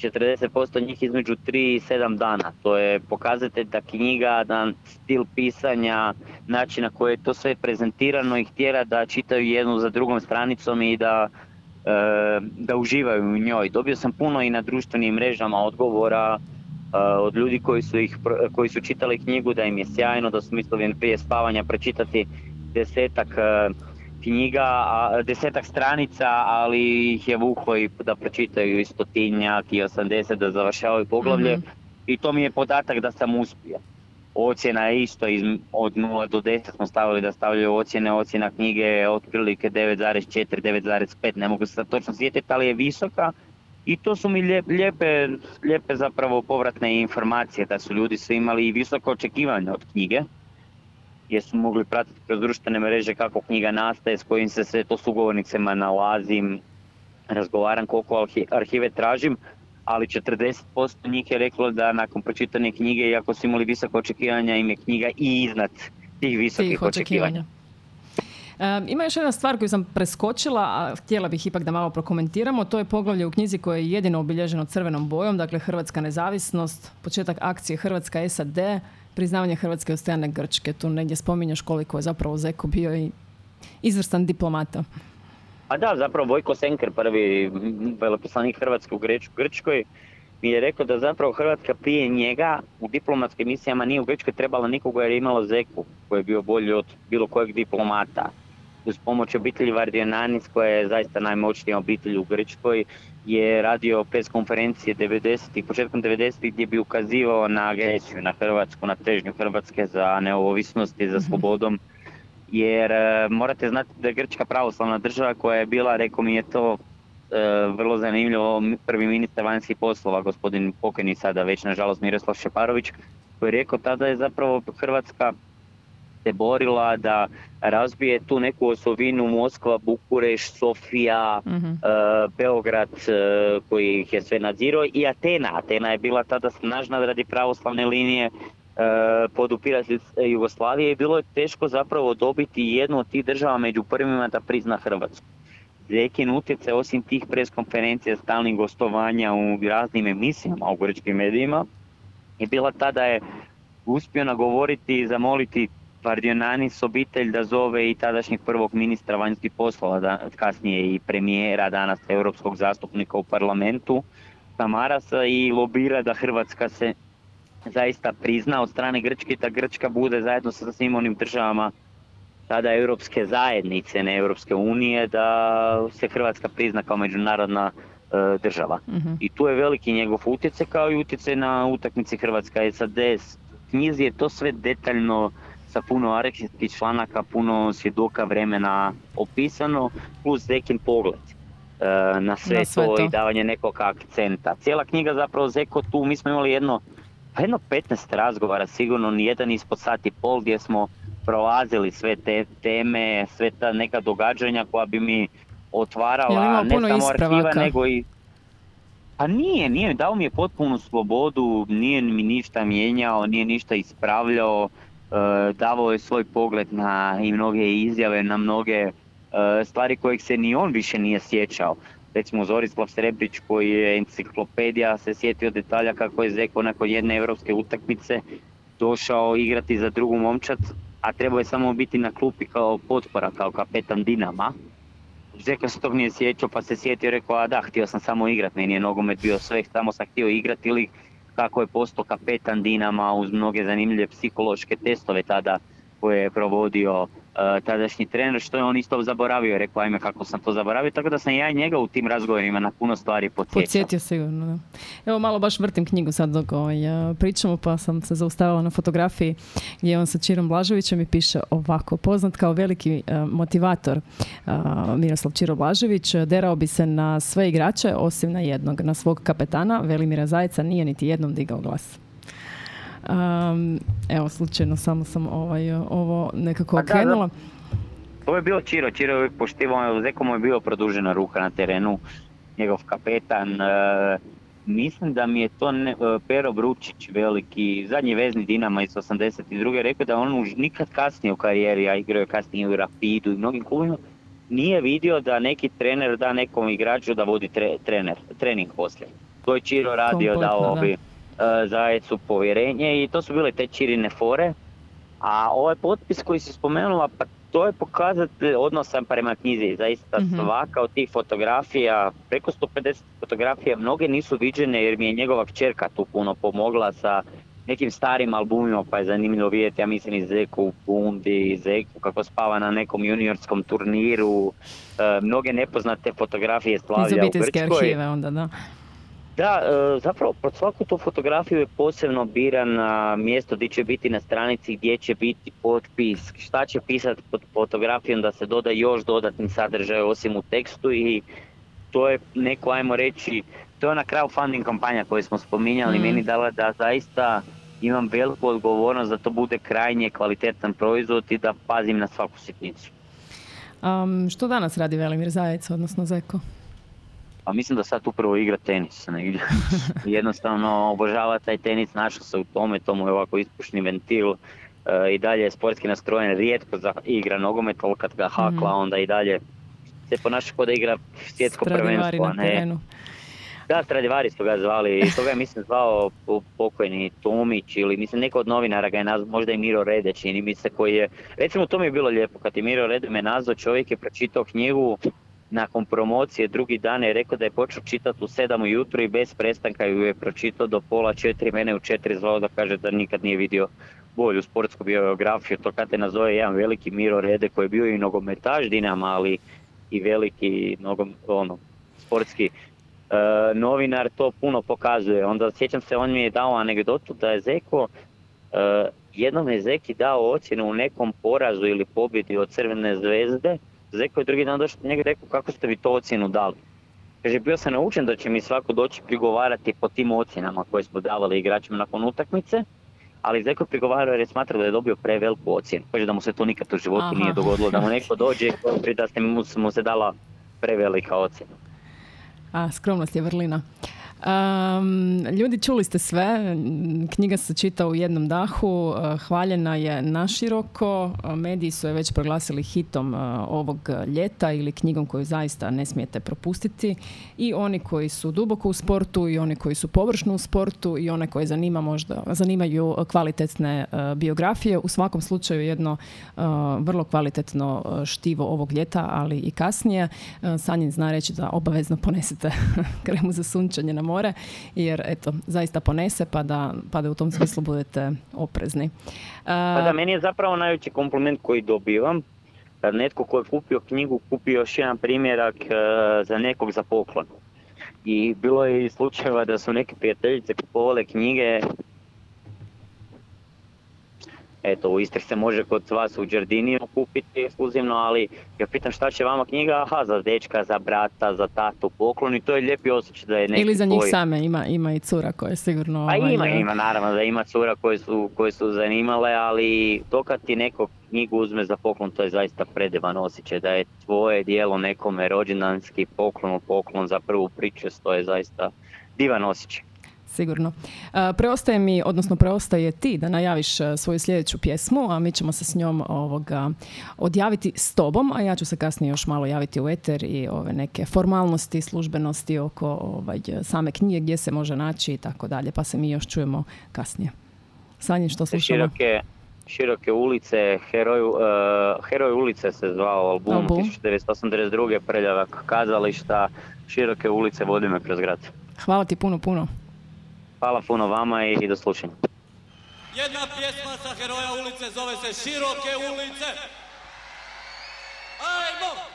40% njih između 3 i 7 dana. To je pokazatelj da knjiga, da stil pisanja, način na koji je to sve prezentirano ih tjera da čitaju jednu za drugom stranicom i da uživaju u njoj. Dobio sam puno i na društvenim mrežama odgovora od ljudi koji su čitali knjigu da im je sjajno, da su mislili prije spavanja pročitati 10-ak knjiga, 10-ak stranica, ali ih je vuklo i da pročitaju i 100-tinjak i 80, da završavaju poglavlje. I to mi je podatak da sam uspio. Ocjena je isto, od 0 do 10 smo stavili da stavljaju ocjene. Ocjena knjige je otprilike 9,4, 9,5, ne mogu se točno sjetiti, ali je visoka. I to su mi lijepe zapravo povratne informacije, da su ljudi svi imali i visoko očekivanje od knjige, jer su mogli pratiti kroz društvene mreže kako knjiga nastaje, s kojim se sve to sugovornicima nalazim, razgovaram, koliko arhive tražim, ali 40% njih je reklo da nakon pročitane knjige, iako su imali visoko očekivanja, im je knjiga i iznad tih visokih očekivanja. Ima još jedna stvar koju sam preskočila, a htjela bih ipak da malo prokomentiramo. To je poglavlje u knjizi koje je jedino obilježeno crvenom bojom, dakle Hrvatska nezavisnost, početak akcije Hrvatska SAD, priznavanje Hrvatske od strane Grčke. Tu negdje spominješ koliko je zapravo Zeko bio i izvrstan diplomata. A da, zapravo Vojko Senker, prvi veleposlanik Hrvatske u Grčkoj, mi je rekao da zapravo Hrvatska prije njega u diplomatskim misijama nije u Grčkoj trebala nikoga jer je imala Zeku koji je bio bolji od bilo kojeg diplomata. Uz pomoć obitelji Vardinojanis, koja je zaista najmoćnija obitelj u Grčkoj, je radio pres konferencije 90-ih, početkom 90-ih, gdje bi ukazivao na agresiju na Hrvatsku, na težnju Hrvatske za neovisnost i za slobodom. Jer morate znati da je Grčka pravoslavna država koja je bila, rekao mi je to vrlo zanimljivo, prvi ministar vanjskih poslova, gospodin pokojni sada već nažalost Miroslav Šeparović, koji je rekao tada je zapravo Hrvatska se borila da razbije tu neku osovinu Moskva, Bukurešt, Sofija, Beograd koji ih je sve nadzirao, i Atena. Atena je bila tada snažna radi pravoslavne linije podupirati Jugoslavije, i bilo je teško zapravo dobiti jednu od tih država među prvima da prizna Hrvatsku. Zekin utjecaj, osim tih preskonferencija, stalnih gostovanja u raznim emisijama u grčkim medijima, je bila ta da je uspio nagovoriti i zamoliti Vardinojanis obitelj da zove i tadašnjeg prvog ministra vanjskih poslova, da, kasnije i premijera, danas europskog zastupnika u parlamentu Tamarasa, i lobira da Hrvatska se zaista prizna od strane Grčke, da Grčka bude zajedno sa svim onim državama tada Europske zajednice, ne Europske unije, da se Hrvatska prizna kao međunarodna država. Mm-hmm. I tu je veliki njegov utjecaj, kao i utjecaj na utakmici Hrvatska SAD. Knjizi je to sve detaljno, sa puno arhivskih članaka, puno svjedoka, vremena opisano, plus Zekin pogled na sve to i davanje nekog akcenta. Cijela knjiga zapravo Zeko tu, mi smo imali jedno 15 razgovara sigurno, nijedan ispod sat i pol, gdje smo prolazili sve te teme, sve ta neka događanja koja bi mi otvarala ne samo ispravaka, arhiva, nego i... Pa nije, dao mi je potpunu slobodu, nije mi ništa mijenjao, nije ništa ispravljao, davao je svoj pogled na i mnoge izjave, na mnoge stvari kojih se ni on više nije sjećao. Recimo Zorislav Srebrić, koji je enciklopedija, se sjetio detalja kako je Zeko nakon jedne europske utakmice došao igrati za drugu momčad, a trebao je samo biti na klupi kao potpora, kao kapetan Dinama. Zeko se tog nije sjećao, pa se sjetio i rekao, a da, htio sam samo igrati, meni je nogomet bio sve, samo sam htio igrati, ili kako je postao kapetan Dinama uz mnoge zanimljive psihološke testove tada koje je provodio tadašnji trener, što je on isto zaboravio, rekao, ajme kako sam to zaboravio, tako da sam ja i njega u tim razgovorima na puno stvari podsjetio sigurno, da. Evo, malo baš vrtim knjigu sad dok pričamo, pa sam se zaustavila na fotografiji gdje on sa Čirom Blaževićem i piše ovako: poznat kao veliki motivator Miroslav Čiro Blažević derao bi se na sve igrače osim na jednog, na svog kapetana Velimira Zajeca nije niti jednom digao glas. Evo, slučajno samo sam ovo nekako okrenula. To je bio Čiro je uvijek poštivao, Zeko mu je bio produžena ruka na terenu, njegov kapetan. Mislim da mi je to Pero Bručić, veliki zadnji vezni Dinama iz 82. rekao da on nikad kasnije u karijeri, a igrao je kasnije u Rapidu i mnogim klubima, nije vidio da neki trener da nekom igraču da vodi trening poslije. To je Čiro radio, Zajecu povjerenje, i to su bile te Čirine fore. A ovaj potpis koji si spomenula, pa to je pokazatelj odnosa prema knjizi. Zaista svaka od tih fotografija, preko 150 fotografija, mnoge nisu viđene jer mi je njegova kćerka tu puno pomogla sa nekim starim albumima, pa je zanimljivo vidjeti, ja mislim, i Zeku u Bundi, Zeku kako spava na nekom juniorskom turniru, mnoge nepoznate fotografije Slavija u Grčkoj. Da, zapravo pod svaku tu fotografiju je posebno birano mjesto gdje će biti na stranici, gdje će biti potpis, šta će pisati pod fotografijom da se doda još dodatni sadržaj osim u tekstu, i to je neko, ajmo reći, to je ona crowdfunding kampanja koju smo spominjali, meni dala da zaista imam veliku odgovornost da to bude krajnje kvalitetan proizvod i da pazim na svaku sitnicu. Što danas radi Velimir Zajec, odnosno Zeko? Pa mislim da sad upravo igra tenis negdje. Jednostavno obožava taj tenis, našao se u tome, to mu je ovako ispušni ventil, i dalje je sportski nastrojen, rijetko igra nogomet, ali kad ga hakla onda i dalje se ponaša kao da igra svjetsko prvenstvo. Da, Stradivari su ga zvali, i toga je, mislim, zvao pokojni Tomić, ili mislim neko od novinara ga je nazvao, možda i Miro Redečin, mislim, koji je, recimo, to mi je bilo lijepo, kad je Miro Redečin me nazvao, čovjek je pročitao knjigu. Nakon promocije drugi dan je rekao da je počeo čitati u 7 ujutro i bez prestanka ju je pročitao do pola 4, mene u 4 zvao da kaže da nikad nije vidio bolju sportsku biografiju. To kad te nazove jedan veliki Miro Rede, koji je bio i nogometaš Dinama, ali i veliki sportski novinar, to puno pokazuje. Onda sjećam se, on mi je dao anegdotu da je Zeko, jednom je Zeki dao ocjenu u nekom porazu ili pobjedi od Crvene zvezde. Zeko je drugi dan došao do njega i rekao, kako ste vi to ocjenu dali? Kaže, bio sam naučen da će mi svako doći prigovarati po tim ocjenama koje smo davali igračima nakon utakmice, ali Zeko je prigovarao jer je smatrao da je dobio preveliku ocjenu. Kaže da mu se to nikad u životu nije dogodilo, da mu neko dođe i da mu se dala prevelika ocjena. A skromnost je vrlina. Ljudi, čuli ste sve, knjiga se čita u jednom dahu, hvaljena je naširoko, mediji su je već proglasili hitom ovog ljeta ili knjigom koju zaista ne smijete propustiti. I oni koji su duboko u sportu i oni koji su površno u sportu i one koje zanimaju kvalitetne biografije. U svakom slučaju jedno vrlo kvalitetno štivo ovog ljeta, ali i kasnije. Sanjin zna reći da obavezno ponesete kremu za sunčanje na more, jer eto, zaista ponese, pa da u tom smislu budete oprezni. Pa da, meni je zapravo najveći kompliment koji dobivam. Netko ko je kupio knjigu, kupio još jedan primjerak za nekog za poklon. I bilo je i slučajeva da su neke prijateljice kupovale knjige. Eto, u Istri se može kod vas u Giardiniju kupiti ekskluzivno, ali ja pitam šta će vama knjiga, aha, za dečka, za brata, za tatu, poklon, i to je lijepi osjećaj da je neki. Ili za njih same, ima i cura koje sigurno... Ima, naravno da ima cura koje su zanimale, ali to kad ti neko knjigu uzme za poklon, to je zaista predivan osjećaj, da je tvoje djelo nekome rođendanski poklon za prvu pričest, to je zaista divan osjećaj. Sigurno. Preostaje ti da najaviš svoju sljedeću pjesmu, a mi ćemo se s njom odjaviti s tobom, a ja ću se kasnije još malo javiti u eter i ove neke formalnosti, službenosti oko same knjige, gdje se može naći i tako dalje, pa se mi još čujemo kasnije. Sanjin, što slušamo? Široke ulice, Heroj ulice se zvao album. 1982. Prljavak kazališta, Široke ulice vodi me kroz grad. Hvala ti puno. Hvala puno vama i do slušanja. Jedna pjesma sa Heroja ulice zove se Široke ulice. Ajmo!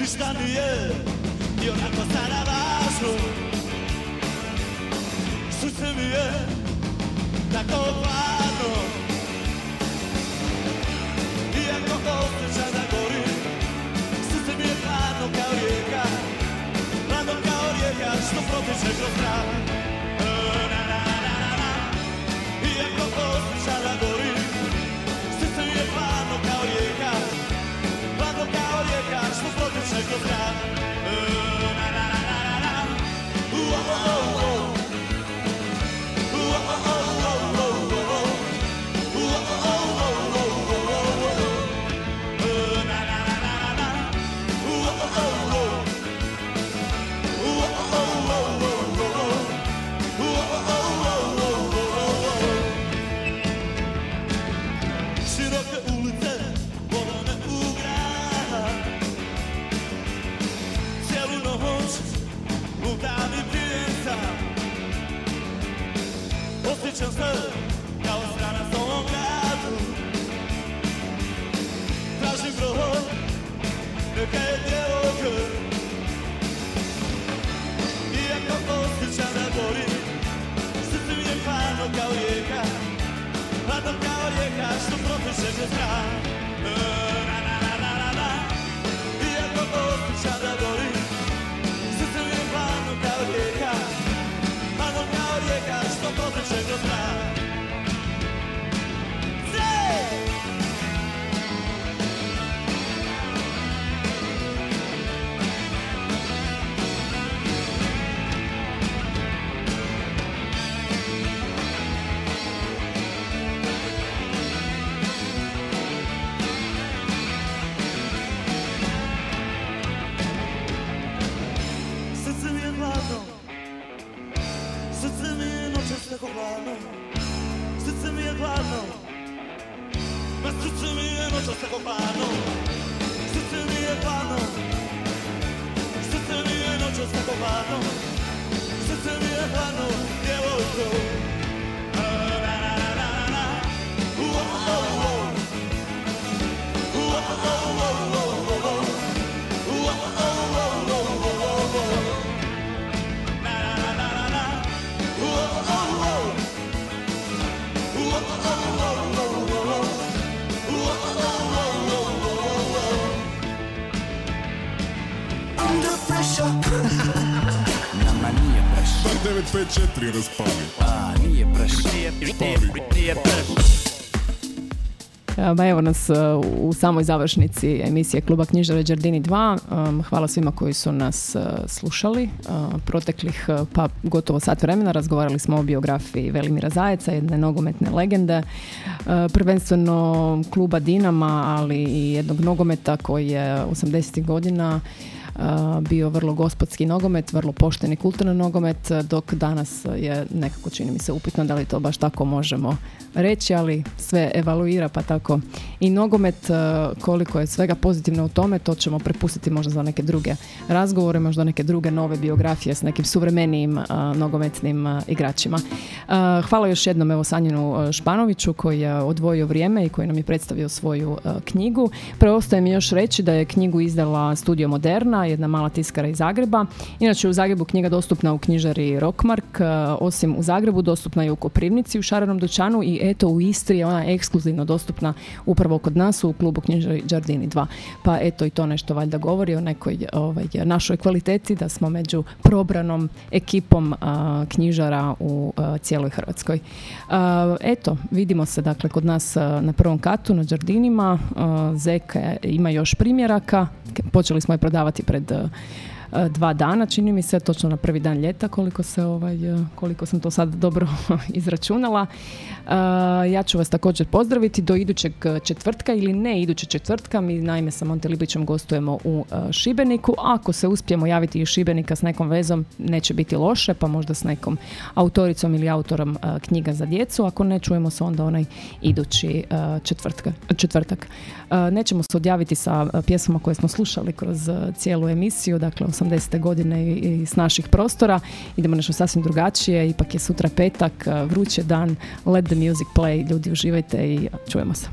Ništa nije i onako sada važno. Srce mi je tako hladno, iako osjećaj da gori. Srce mi je hladno kao rijeka što protiče kroz grad. Iako osjećaj da gori. Srce mi je hladno kao rijeka što protiče kroz grad. Osjećam se kao stranac u ovom gradu. Tražim prohod, neka je djevojka. Iako osjećam da gori, srce mi je hladno kao rijeka. Hladno kao rijeka što protiče kroz grad. Iako osjećam da gori, srce mi je hladno kao rijeka. Hladno kao rijeka što protiče kroz grad. Srce mi je hladno, ma srce mi je noćas tako hladno. Srce mi je hladno, srce mi je noćas tako hladno. 954 raspali. A, nije prešao. Ba evo nas u samoj završnici emisije Kluba knjižara Giardini 2. Hvala svima koji su nas slušali. Proteklih pa gotovo sat vremena razgovarali smo o biografiji Velimira Zajeca, jedne nogometne legende, prvenstveno kluba Dinama, ali i jednog nogometa koji je 80-ih godina bio vrlo gospodski nogomet, vrlo pošten i kulturan nogomet, dok danas je nekako, čini mi se, upitno da li to baš tako možemo reći, ali sve evaluira, pa tako i nogomet. Koliko je svega pozitivno u tome, to ćemo prepustiti možda za neke druge razgovore, možda neke druge nove biografije s nekim suvremenijim nogometnim igračima. Hvala još jednom evo Sanjinu Španoviću koji je odvojio vrijeme i koji nam je predstavio svoju knjigu. Preostaje mi još reći da je knjigu izdala Studio Moderna, jedna mala tiskara iz Zagreba. Inače, u Zagrebu knjiga dostupna u knjižari Rockmark, osim u Zagrebu dostupna je u Koprivnici, u Šarenom dućanu, i eto u Istri je ona ekskluzivno dostupna upravo kod nas u klubu knjižari Giardini 2. Pa eto, i to nešto valjda govori o nekoj našoj kvaliteti, da smo među probranom ekipom knjižara u cijeloj Hrvatskoj. Eto, vidimo se dakle kod nas na prvom katu na Giardinima. Zeka ima još primjeraka. Počeli smo je prodavati pred 2 dana, čini mi se, točno na prvi dan ljeta, koliko sam to sad dobro izračunala. Ja ću vas također pozdraviti do idućeg četvrtka ili ne idućeg četvrtka. Mi naime sa Monte Librićem gostujemo u Šibeniku. Ako se uspijemo javiti iz Šibenika s nekom vezom, neće biti loše, pa možda s nekom autoricom ili autorom knjiga za djecu. Ako ne, čujemo se onda onaj idući četvrtak. Nećemo se odjaviti sa pjesmama koje smo slušali kroz cijelu emisiju, dakle 80. godine i s naših prostora. Idemo nešto sasvim drugačije, ipak je sutra petak, vruć je dan, let the music play, ljudi uživajte i čujemo se.